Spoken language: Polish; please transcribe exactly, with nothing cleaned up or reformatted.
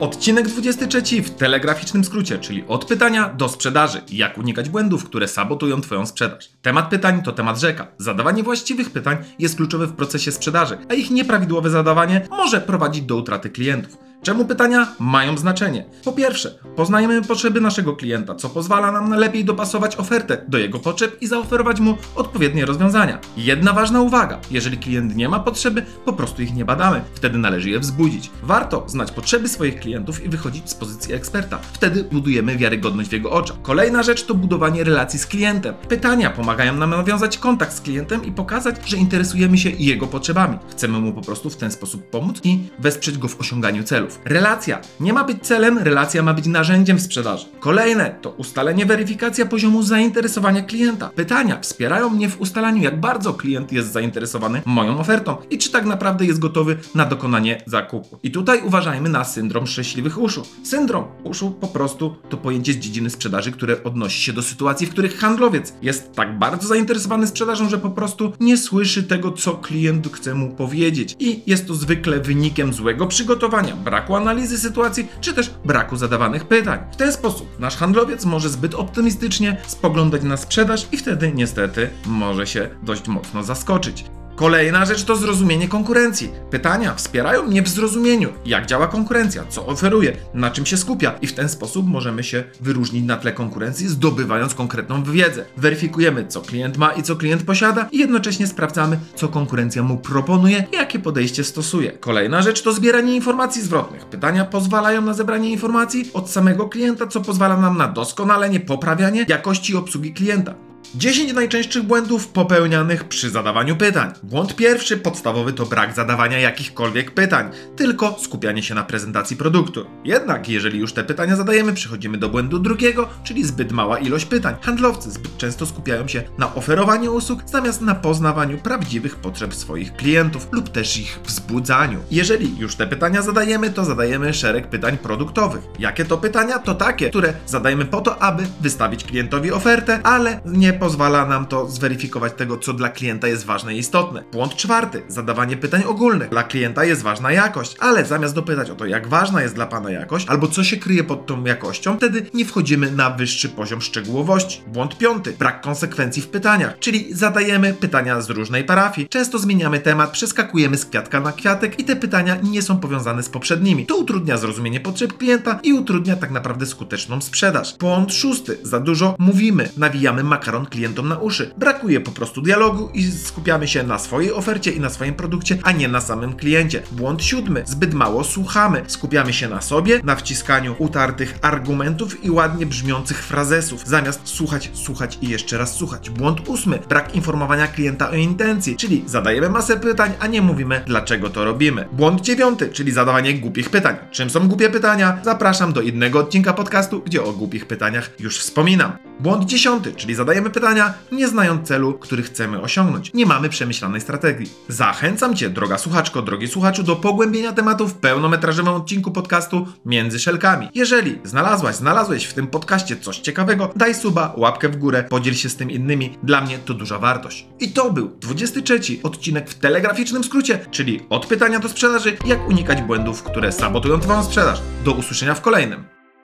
Odcinek dwudziesty trzeci w telegraficznym skrócie, czyli od pytania do sprzedaży. Jak unikać błędów, które sabotują Twoją sprzedaż. Temat pytań to temat rzeka. Zadawanie właściwych pytań jest kluczowe w procesie sprzedaży, a ich nieprawidłowe zadawanie może prowadzić do utraty klientów. Czemu pytania mają znaczenie? Po pierwsze, poznajemy potrzeby naszego klienta, co pozwala nam lepiej dopasować ofertę do jego potrzeb i zaoferować mu odpowiednie rozwiązania. Jedna ważna uwaga, jeżeli klient nie ma potrzeby, po prostu ich nie badamy, wtedy należy je wzbudzić. Warto znać potrzeby swoich klientów i wychodzić z pozycji eksperta, wtedy budujemy wiarygodność w jego oczach. Kolejna rzecz to budowanie relacji z klientem. Pytania pomagają nam nawiązać kontakt z klientem i pokazać, że interesujemy się jego potrzebami. Chcemy mu po prostu w ten sposób pomóc i wesprzeć go w osiąganiu celów. Relacja nie ma być celem, relacja ma być narzędziem w sprzedaży. Kolejne to ustalenie, weryfikacja poziomu zainteresowania klienta. Pytania wspierają mnie w ustalaniu, jak bardzo klient jest zainteresowany moją ofertą i czy tak naprawdę jest gotowy na dokonanie zakupu. I tutaj uważajmy na syndrom szczęśliwych uszu. Syndrom uszu po prostu to pojęcie z dziedziny sprzedaży, które odnosi się do sytuacji, w których handlowiec jest tak bardzo zainteresowany sprzedażą, że po prostu nie słyszy tego, co klient chce mu powiedzieć. I jest to zwykle wynikiem złego przygotowania, braku analizy sytuacji, czy też braku zadawanych pytań. W ten sposób nasz handlowiec może zbyt optymistycznie spoglądać na sprzedaż i wtedy niestety może się dość mocno zaskoczyć. Kolejna rzecz to zrozumienie konkurencji. Pytania wspierają mnie w zrozumieniu, jak działa konkurencja, co oferuje, na czym się skupia i w ten sposób możemy się wyróżnić na tle konkurencji, zdobywając konkretną wiedzę. Weryfikujemy, co klient ma i co klient posiada i jednocześnie sprawdzamy, co konkurencja mu proponuje i jakie podejście stosuje. Kolejna rzecz to zbieranie informacji zwrotnych. Pytania pozwalają na zebranie informacji od samego klienta, co pozwala nam na doskonalenie, poprawianie jakości obsługi klienta. dziesięć najczęstszych błędów popełnianych przy zadawaniu pytań. Błąd pierwszy, podstawowy, to brak zadawania jakichkolwiek pytań, tylko skupianie się na prezentacji produktu. Jednak jeżeli już te pytania zadajemy, przechodzimy do błędu drugiego, czyli zbyt mała ilość pytań. Handlowcy zbyt często skupiają się na oferowaniu usług, zamiast na poznawaniu prawdziwych potrzeb swoich klientów lub też ich wzbudzaniu. Jeżeli już te pytania zadajemy, to zadajemy szereg pytań produktowych. Jakie to pytania? To takie, które zadajemy po to, aby wystawić klientowi ofertę, ale nie pozwala nam to zweryfikować tego, co dla klienta jest ważne i istotne. Błąd czwarty. Zadawanie pytań ogólnych. Dla klienta jest ważna jakość, ale zamiast dopytać o to, jak ważna jest dla Pana jakość, albo co się kryje pod tą jakością, wtedy nie wchodzimy na wyższy poziom szczegółowości. Błąd piąty. Brak konsekwencji w pytaniach, czyli zadajemy pytania z różnej parafii. Często zmieniamy temat, przeskakujemy z kwiatka na kwiatek i te pytania nie są powiązane z poprzednimi. To utrudnia zrozumienie potrzeb klienta i utrudnia tak naprawdę skuteczną sprzedaż. Błąd szósty. Za dużo mówimy, nawijamy makaron klientom na uszy. Brakuje po prostu dialogu i skupiamy się na swojej ofercie i na swoim produkcie, a nie na samym kliencie. Błąd siódmy. Zbyt mało słuchamy. Skupiamy się na sobie, na wciskaniu utartych argumentów i ładnie brzmiących frazesów, zamiast słuchać, słuchać i jeszcze raz słuchać. Błąd ósmy. Brak informowania klienta o intencji, czyli zadajemy masę pytań, a nie mówimy, dlaczego to robimy. Błąd dziewiąty, czyli zadawanie głupich pytań. Czym są głupie pytania? Zapraszam do innego odcinka podcastu, gdzie o głupich pytaniach już wspominam. Błąd dziesiąty, czyli zadajemy pytania, nie znając celu, który chcemy osiągnąć. Nie mamy przemyślanej strategii. Zachęcam Cię, droga słuchaczko, drogi słuchaczu, do pogłębienia tematu w pełnometrażowym odcinku podcastu Między Szelkami. Jeżeli znalazłaś, znalazłeś w tym podcaście coś ciekawego, daj suba, łapkę w górę, podziel się z tym innymi. Dla mnie to duża wartość. I to był dwudziesty trzeci odcinek w telegraficznym skrócie, czyli od pytania do sprzedaży, jak unikać błędów, które sabotują Twoją sprzedaż. Do usłyszenia w kolejnym.